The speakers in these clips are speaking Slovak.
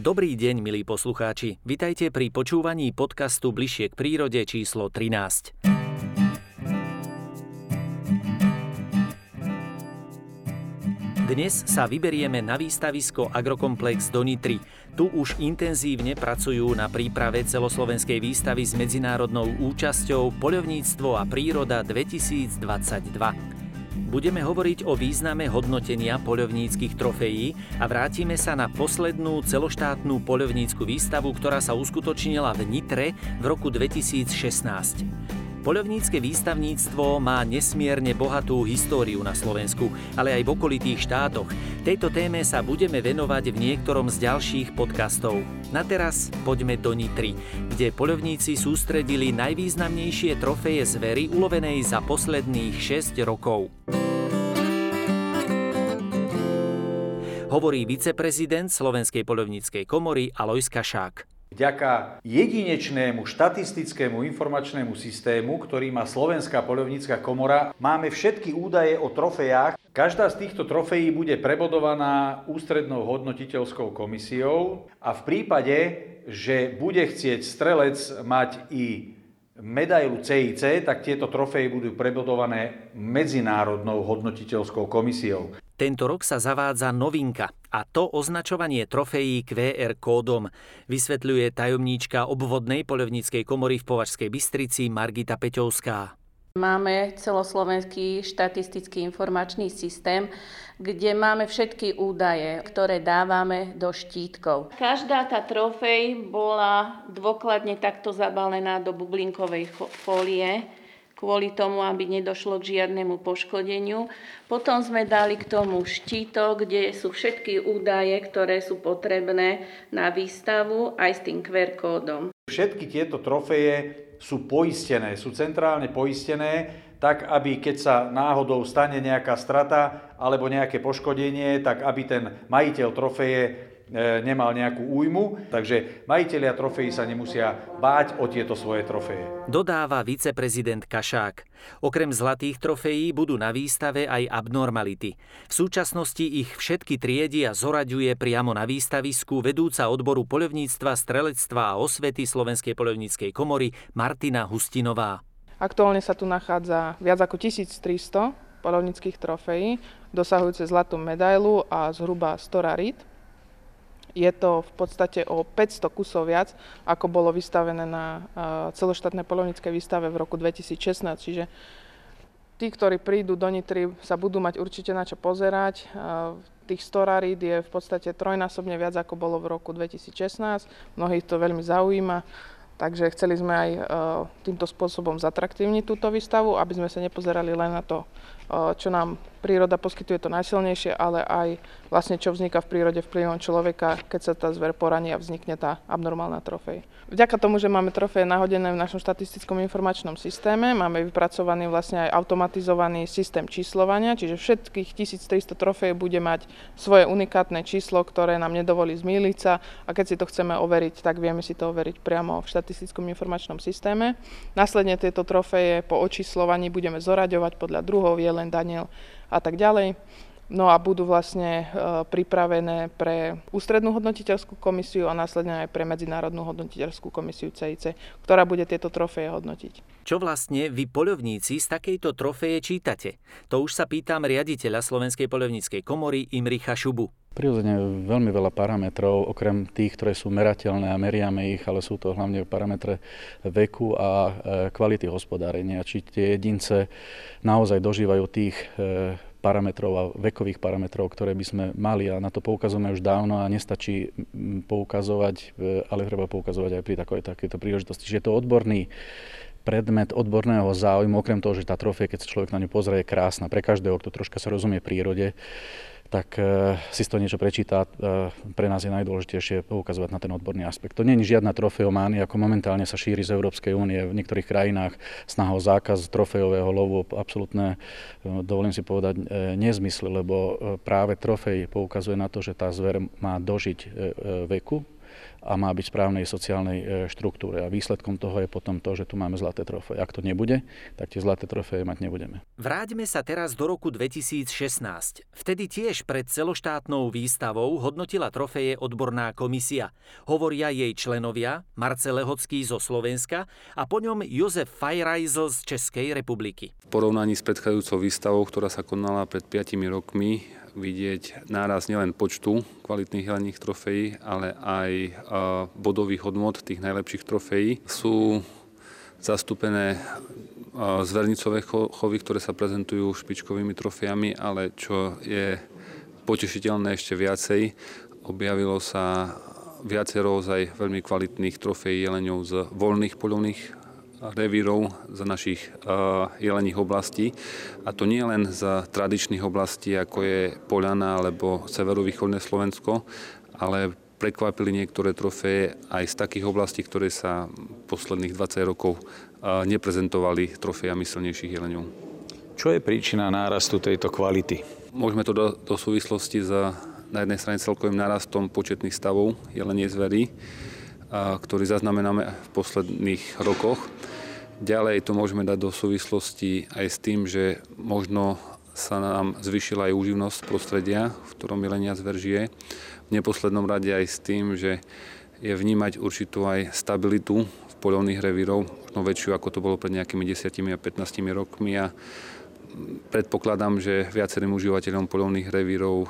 Dobrý deň, milí poslucháči. Vitajte pri počúvaní podcastu Bližšie k prírode číslo 13. Dnes sa vyberieme na výstavisko Agrokomplex do Nitry. Tu už intenzívne pracujú na príprave celoslovenskej výstavy s medzinárodnou účasťou Poľovníctvo a príroda 2022. Budeme hovoriť o význame hodnotenia poľovníckych trofejí a vrátime sa na poslednú celoštátnu poľovnícku výstavu, ktorá sa uskutočnila v Nitre v roku 2016. Poľovnícke výstavníctvo má nesmierne bohatú históriu na Slovensku, ale aj v okolitých štátoch. Tejto téme sa budeme venovať v niektorom z ďalších podcastov. Na teraz poďme do Nitry, kde poľovníci sústredili najvýznamnejšie trofeje zvery ulovenej za posledných 6 rokov. Hovorí viceprezident Slovenskej poľovníckej komory Alojs Kašák. Vďaka jedinečnému štatistickému informačnému systému, ktorý má Slovenská poľovnícka komora, máme všetky údaje o trofejách. Každá z týchto trofejí bude prebodovaná ústrednou hodnotiteľskou komisiou a v prípade, že bude chcieť strelec mať i medailu CIC, tak tieto trofeje budú prebodované medzinárodnou hodnotiteľskou komisiou. Tento rok sa zavádza novinka, a to označovanie trofejí QR kódom, vysvetľuje tajomníčka obvodnej poľovníckej komory v Považskej Bystrici Margita Peťovská. Máme celoslovenský štatistický informačný systém, kde máme všetky údaje, ktoré dávame do štítkov. Každá tá trofej bola dôkladne takto zabalená do bublinkovej fólie, kvôli tomu, aby nedošlo k žiadnemu poškodeniu. Potom sme dali k tomu štítok, kde sú všetky údaje, ktoré sú potrebné na výstavu, aj s tým QR kódom. Všetky tieto trofeje sú poistené, sú centrálne poistené, tak aby keď sa náhodou stane nejaká strata alebo nejaké poškodenie, tak aby ten majiteľ trofeje nemal nejakú újmu, takže majitelia trofejí sa nemusia báť o tieto svoje trofeje. Dodáva viceprezident Kašák. Okrem zlatých trofejí budú na výstave aj abnormality. V súčasnosti ich všetky triedy a zoraďuje priamo na výstavisku vedúca odboru poľovníctva, strelectva a osvety Slovenskej poľovníckej komory Martina Hustinová. Aktuálne sa tu nachádza viac ako 1300 poľovníckych trofejí, dosahujúce zlatú medailu a zhruba 100 rarít. Je to v podstate o 500 kusov viac, ako bolo vystavené na celoštátnej poľovníckej výstave v roku 2016. Čiže tí, ktorí prídu do Nitry, sa budú mať určite na čo pozerať. Tých 100 rarít je v podstate trojnásobne viac, ako bolo v roku 2016. Mnohých to veľmi zaujíma. Takže chceli sme aj týmto spôsobom zatraktívniť túto výstavu, aby sme sa nepozerali len na to, čo nám príroda poskytuje to najsilnejšie, ale aj vlastne čo vzniká v prírode vplyvom človeka, keď sa tá zver porania a vznikne tá abnormálna trofej. Vďaka tomu, že máme trofeje nahodené v našom štatistickom informačnom systéme, máme vypracovaný vlastne aj automatizovaný systém číslovania, čiže všetkých 1300 trofej bude mať svoje unikátne číslo, ktoré nám nedovolí zmýliť sa, a keď si to chceme overiť, tak vieme si to overiť priamo v štatistickom informačnom systéme. Následne tieto trofeje po očíslovaní budeme zoraďovať podľa druhov, jelen, daniel a tak ďalej. No a budú vlastne pripravené pre ústrednú hodnotiteľskú komisiu a následne aj pre medzinárodnú hodnotiteľskú komisiu CIC, ktorá bude tieto trofeje hodnotiť. Čo vlastne vy poľovníci z takejto trofeje čítate? To už sa pýtam riaditeľa Slovenskej poľovníckej komory Imricha Šubu. Prirodzene veľmi veľa parametrov, okrem tých, ktoré sú merateľné a meriame ich, ale sú to hlavne parametre veku a kvality hospodárenia. Či tie jedince naozaj dožívajú tých parametrov a vekových parametrov, ktoré by sme mali, a na to poukazujeme už dávno a nestačí poukazovať, ale treba poukazovať aj pri takejto príležitosti. Čiže je to odborný predmet odborného záujmu, okrem toho, že tá trofej, keď sa človek na ňu pozrie, je krásna pre každého, kto troška sa rozumie prírode, tak si to niečo prečíta. Pre nás je najdôležitejšie poukazovať na ten odborný aspekt. To nie je žiadna trofeománia, ako momentálne sa šíri z Európskej únie v niektorých krajinách snaha o zákaz trofejového lovu, absolútne, dovolím si povedať, nezmysly, lebo práve trofej poukazuje na to, že tá zver má dožiť veku, a má byť v správnej sociálnej štruktúre. A výsledkom toho je potom to, že tu máme zlaté trofeje. Ak to nebude, tak tie zlaté trofeje mať nebudeme. Vráťme sa teraz do roku 2016. Vtedy tiež pred celoštátnou výstavou hodnotila trofeje odborná komisia. Hovoria jej členovia Marcel Lehocký zo Slovenska a po ňom Jozef Fajrajzel z Českej republiky. V porovnaní s predchádzajúcou výstavou, ktorá sa konala pred 5 rokmi, vidieť náraz nielen počtu kvalitných jelených trofejí, ale aj bodových hodnot tých najlepších trofejí. Sú zastúpené zvernicové chovy, ktoré sa prezentujú špičkovými trofejami, ale čo je potešiteľné ešte viacej, objavilo sa viacero aj veľmi kvalitných trofejí jeleňov z voľných poľovných revírov z našich jelených oblastí. A to nie len z tradičných oblastí, ako je Poľana alebo severovýchodné Slovensko, ale prekvapili niektoré trofeje aj z takých oblastí, ktoré sa posledných 20 rokov neprezentovali trofejami silnejších jeleňov. Čo je príčina nárastu tejto kvality? Môžeme to do súvislosti s na jednej strane celkovým nárastom početných stavov jelenej zveri, ktorý zaznamenáme v posledných rokoch. Ďalej to môžeme dať do súvislosti aj s tým, že možno sa nám zvýšila aj úživnosť prostredia, v ktorom jelenia zver žije. V neposlednom rade aj s tým, že je vnímať určitú aj stabilitu v poľovných revírov, možno väčšiu ako to bolo pred nejakými 10 a 15 rokmi. A predpokladám, že viacerým užívateľom poľovných revírov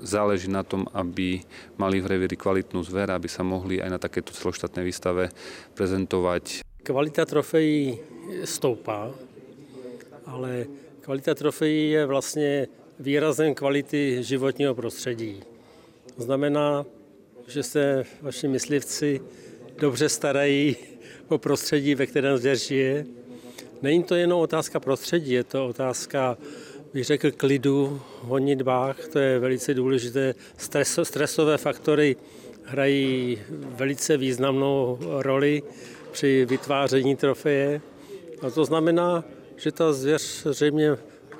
záleží na tom, aby mali v revíri kvalitnú zver, aby sa mohli aj na takéto celoštátnej výstave prezentovať. Kvalita trofejí stoupá, ale kvalita trofejí je vlastně výrazem kvality životního prostředí. To znamená, že se vaši myslivci dobře starají o prostředí, ve kterém zvěř žije. Není to jenom otázka prostředí, je to otázka, bych řekl, klidu, honitbách, to je velice důležité. Stresové faktory hrají velice významnou roli při vytváření trofeje. A to znamená, že ta zvěř zřejmě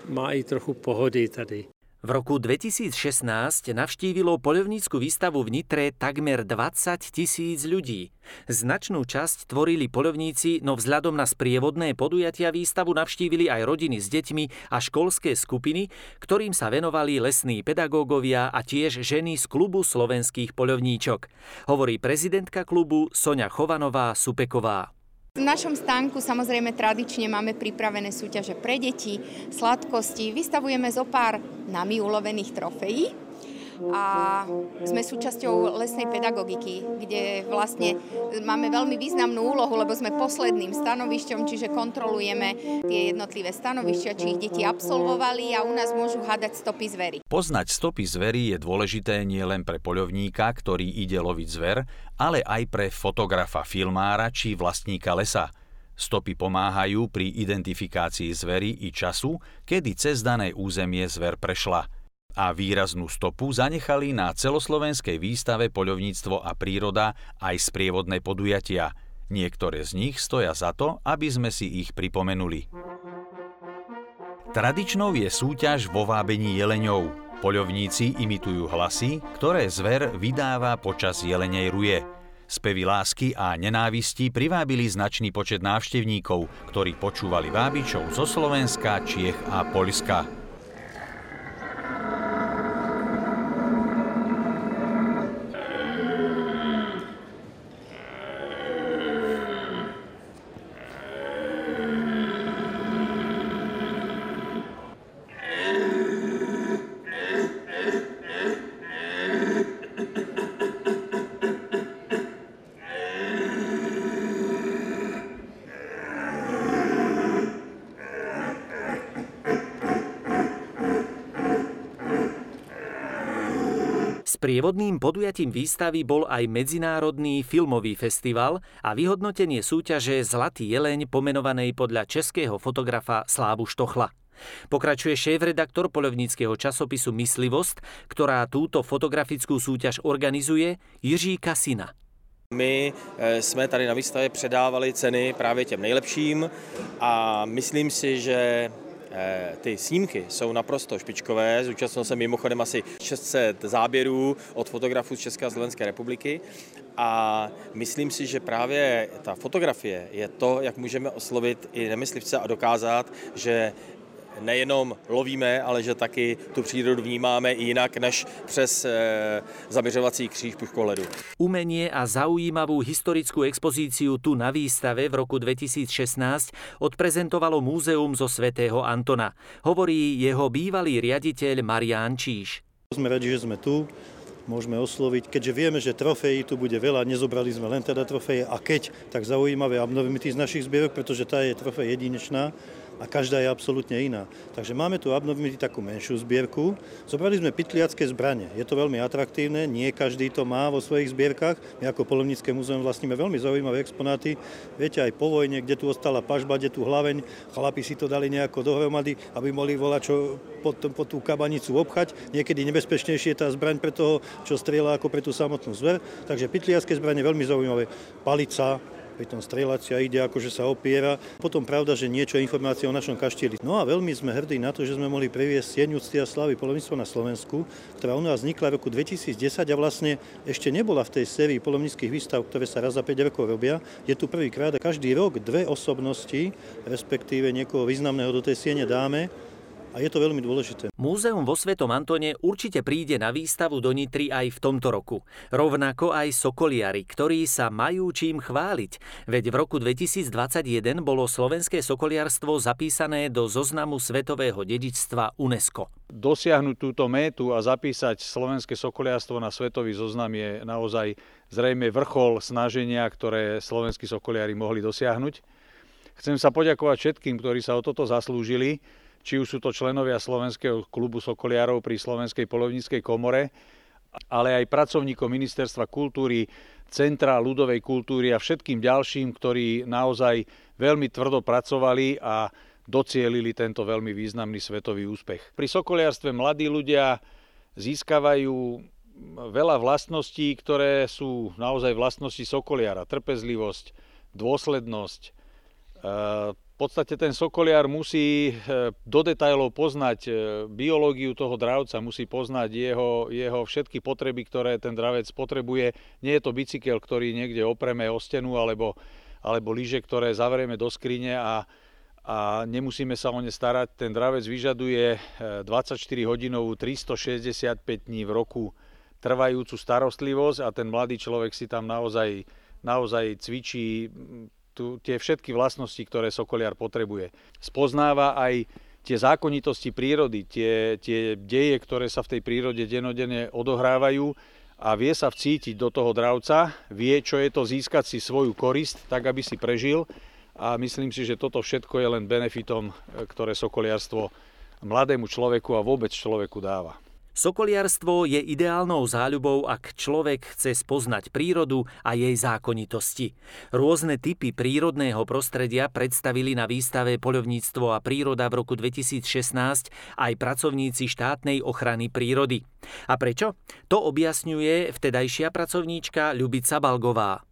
má i trochu pohody tady. V roku 2016 navštívilo poľovnícku výstavu v Nitre takmer 20 000 ľudí. Značnú časť tvorili poľovníci, no vzhľadom na sprievodné podujatia výstavu navštívili aj rodiny s deťmi a školské skupiny, ktorým sa venovali lesní pedagógovia a tiež ženy z klubu slovenských poľovníčok. Hovorí prezidentka klubu Soňa Chovanová Supeková. V našom stánku samozrejme tradične máme pripravené súťaže pre deti, sladkosti, vystavujeme zo pár nami ulovených trofejí a sme súčasťou lesnej pedagogiky, kde vlastne máme veľmi významnú úlohu, lebo sme posledným stanovišťom, čiže kontrolujeme tie jednotlivé stanovišťa, či ich deti absolvovali a u nás môžu hádať stopy zvery. Poznať stopy zvery je dôležité nielen pre poľovníka, ktorý ide loviť zver, ale aj pre fotografa, filmára či vlastníka lesa. Stopy pomáhajú pri identifikácii zvery i času, kedy cez dané územie zver prešla. A výraznú stopu zanechali na celoslovenskej výstave Poľovníctvo a príroda aj sprievodné podujatia. Niektoré z nich stoja za to, aby sme si ich pripomenuli. Tradičnou je súťaž vo vábení jeleňov. Poľovníci imitujú hlasy, ktoré zver vydáva počas jelenej ruje. Spevy lásky a nenávisti privábili značný počet návštevníkov, ktorí počúvali vábičov zo Slovenska, Čiech a Poľska. Sprievodným podujatím výstavy bol aj Medzinárodný filmový festival a vyhodnotenie súťaže Zlatý jeleň pomenovanej podľa českého fotografa Slávu Štochla. Pokračuje šéf-redaktor poľovníckeho časopisu Myslivosť, ktorá túto fotografickú súťaž organizuje, Jiří Kasina. My jsme tady na výstavě předávali ceny právě těm nejlepším a myslím si, že Ty snímky jsou naprosto špičkové, zúčastnil jsem mimochodem asi 600 záběrů od fotografů z České a Slovenské republiky a myslím si, že právě ta fotografie je to, jak můžeme oslovit i nemyslivce a dokázat, že nejenom lovíme, ale že taky tu přírodu vnímáme i jinak než přes zaměřovací kříž puškohledu. Umenie a zaujímavú historickú expozíciu tu na výstave v roku 2016 odprezentovalo múzeum zo svätého Antona. Hovorí jeho bývalý riaditeľ Marián Číš. Sme radi, že sme tu. Môžeme osloviť, keďže vieme, že trofejí tu bude veľa, nezobrali sme len teda trofeje a keď, tak zaujímavé a mnohými tých z našich zbierok, pretože tá je trofej jedinečná a každá je absolútne iná. Takže máme tu obnoviť takú menšiu zbierku. Zobrali sme pytliacké zbrane. Je to veľmi atraktívne, nie každý to má vo svojich zbierkach. My ako Poľovnícke múzeum vlastníme veľmi zaujímavé exponáty. Viete, aj po vojne, kde tu ostala pažba, kde tu hlaveň, chlapi si to dali nejako dohromady, aby mohli volačo po tú kabanicu obchať. Niekedy nebezpečnejšie je tá zbraň pre toho, čo strieľa, ako pre tú samotnú zver. Takže pytliacké zbrane veľmi zaujímavé. Palica, pritom strieľacia ide, akože sa opiera. Potom pravda, že niečo informácie o našom kaštieli. No a veľmi sme hrdí na to, že sme mohli previesť sieň úcty a slávy poľovníctva na Slovensku, ktorá u nás vznikla v roku 2010 a vlastne ešte nebola v tej sérii poľovníckych výstav, ktoré sa raz za 5 rokov robia. Je tu prvýkrát a každý rok dve osobnosti, respektíve niekoho významného do tej siene dáme. A je to veľmi dôležité. Múzeum vo Svätom Antone určite príde na výstavu do Nitry aj v tomto roku. Rovnako aj sokoliari, ktorí sa majú čím chváliť. Veď v roku 2021 bolo slovenské sokoliarstvo zapísané do zoznamu svetového dedičstva UNESCO. Dosiahnuť túto métu a zapísať slovenské sokoliarstvo na svetový zoznam je naozaj zrejme vrchol snaženia, ktoré slovenskí sokoliari mohli dosiahnuť. Chcem sa poďakovať všetkým, ktorí sa o toto zaslúžili, či už sú to členovia Slovenského klubu sokoliarov pri Slovenskej poľovníckej komore, ale aj pracovníkom Ministerstva kultúry, Centra ľudovej kultúry a všetkým ďalším, ktorí naozaj veľmi tvrdo pracovali a docielili tento veľmi významný svetový úspech. Pri sokoliarstve mladí ľudia získavajú veľa vlastností, ktoré sú naozaj vlastnosti sokoliara. Trpezlivosť, dôslednosť. V podstate ten sokoliar musí do detailov poznať biológiu toho dravca, musí poznať jeho všetky potreby, ktoré ten dravec potrebuje. Nie je to bicykel, ktorý niekde opreme o stenu alebo lyže, ktoré zavrieme do skrine a nemusíme sa o ne starať. Ten dravec vyžaduje 24-hodinovú, 365 dní v roku trvajúcu starostlivosť a ten mladý človek si tam naozaj cvičí tie všetky vlastnosti, ktoré sokoliar potrebuje. Spoznáva aj tie zákonitosti prírody, tie deje, ktoré sa v tej prírode denodenne odohrávajú a vie sa vcítiť do toho dravca, vie, čo je to získať si svoju korisť, tak aby si prežil a myslím si, že toto všetko je len benefitom, ktoré sokoliarstvo mladému človeku a vôbec človeku dáva. Sokoliarstvo je ideálnou záľubou, ak človek chce spoznať prírodu a jej zákonitosti. Rôzne typy prírodného prostredia predstavili na výstave Poľovníctvo a príroda v roku 2016 aj pracovníci štátnej ochrany prírody. A prečo? To objasňuje vtedajšia pracovníčka Ľubica Balgová.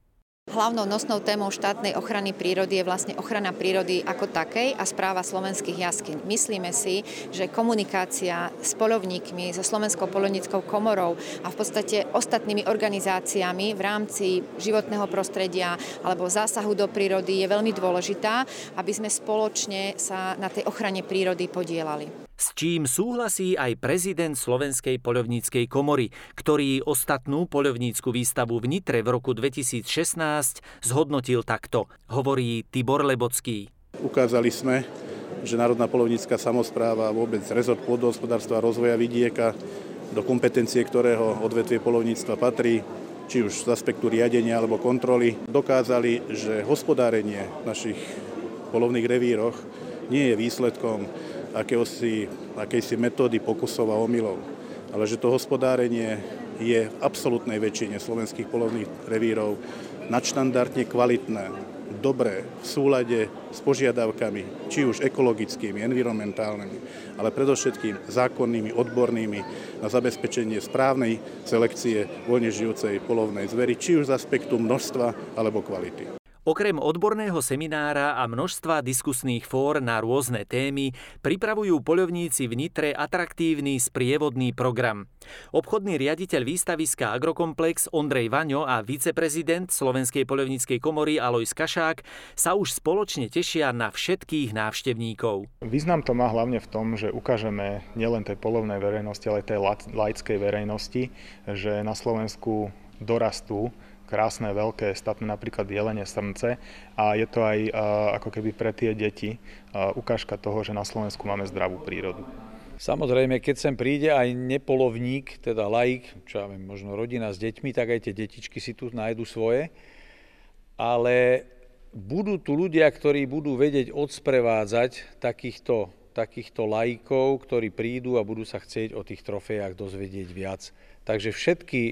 Hlavnou nosnou témou štátnej ochrany prírody je vlastne ochrana prírody ako takej a správa slovenských jaskyn. Myslíme si, že komunikácia s poľovníkmi, so Slovenskou poľovníckou komorou a v podstate ostatnými organizáciami v rámci životného prostredia alebo zásahu do prírody je veľmi dôležitá, aby sme spoločne sa na tej ochrane prírody podielali. S čím súhlasí aj prezident Slovenskej poľovníckej komory, ktorý ostatnú poľovnícku výstavu v Nitre v roku 2016 zhodnotil takto, hovorí Tibor Lebocký. Ukázali sme, že Národná poľovnícka samospráva a vôbec rezort pôdohospodárstva a rozvoja vidieka, do kompetencie ktorého odvetvie poľovníctva patrí, či už z aspektu riadenia alebo kontroly, dokázali, že hospodárenie v našich poľovných revíroch nie je výsledkom akejsi metódy pokusov a omylov, ale že to hospodárenie je v absolútnej väčšine slovenských poľovných revírov nadštandardne kvalitné, dobré, v súlade s požiadavkami, či už ekologickými, environmentálnymi, ale predovšetkým zákonnými, odbornými na zabezpečenie správnej selekcie voľne žijúcej poľovnej zvery, či už z aspektu množstva alebo kvality. Okrem odborného seminára a množstva diskusných fór na rôzne témy pripravujú poľovníci v Nitre atraktívny sprievodný program. Obchodný riaditeľ výstaviska Agrokomplex Ondrej Vaňo a viceprezident Slovenskej poľovníckej komory Alojs Kašák sa už spoločne tešia na všetkých návštevníkov. Význam to má hlavne v tom, že ukážeme nielen tej poľovnej verejnosti, ale aj tej laickej verejnosti, že na Slovensku dorastú krásne, veľké, statné napríklad jelene srnce a je to aj ako keby pre tie deti ukážka toho, že na Slovensku máme zdravú prírodu. Samozrejme, keď sem príde aj nepolovník, teda laik, čo ja viem, možno rodina s deťmi, tak aj tie detičky si tu nájdu svoje, ale budú tu ľudia, ktorí budú vedieť odsprevádzať takýchto laikov, ktorí prídu a budú sa chcieť o tých trofejách dozvedieť viac. Takže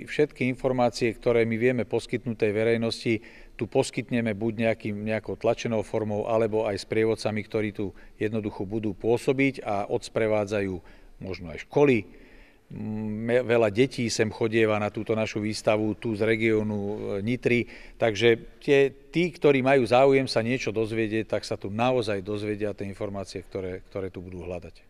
všetky informácie, ktoré my vieme poskytnúť tej verejnosti, tu poskytneme buď nejakou tlačenou formou, alebo aj s prievodcami, ktorí tu jednoducho budú pôsobiť a odsprevádzajú možno aj školy. Veľa detí sem chodieva na túto našu výstavu, tu z regiónu Nitry, takže tí, ktorí majú záujem sa niečo dozvedieť, tak sa tu naozaj dozvedia tie informácie, ktoré tu budú hľadať.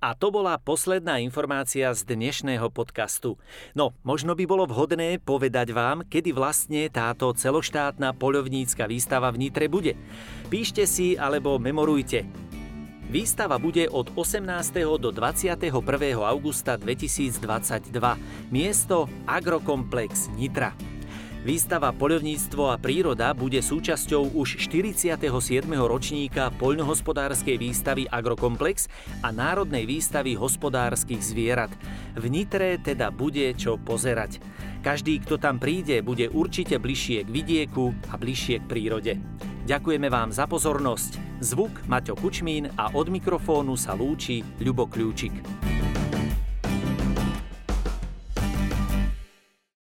A to bola posledná informácia z dnešného podcastu. No, možno by bolo vhodné povedať vám, kedy vlastne táto celoštátna poľovnícka výstava v Nitre bude. Píšte si alebo memorujte. Výstava bude od 18. do 21. augusta 2022, miesto Agrokomplex Nitra. Výstava Poľovníctvo a príroda bude súčasťou už 47. ročníka poľnohospodárskej výstavy Agrokomplex a Národnej výstavy hospodárskych zvierat. V Nitre teda bude čo pozerať. Každý, kto tam príde, bude určite bližšie k vidieku a bližšie k prírode. Ďakujeme vám za pozornosť. Zvuk Maťo Kučmín a od mikrofónu sa lúči Ľubo Kľúčik.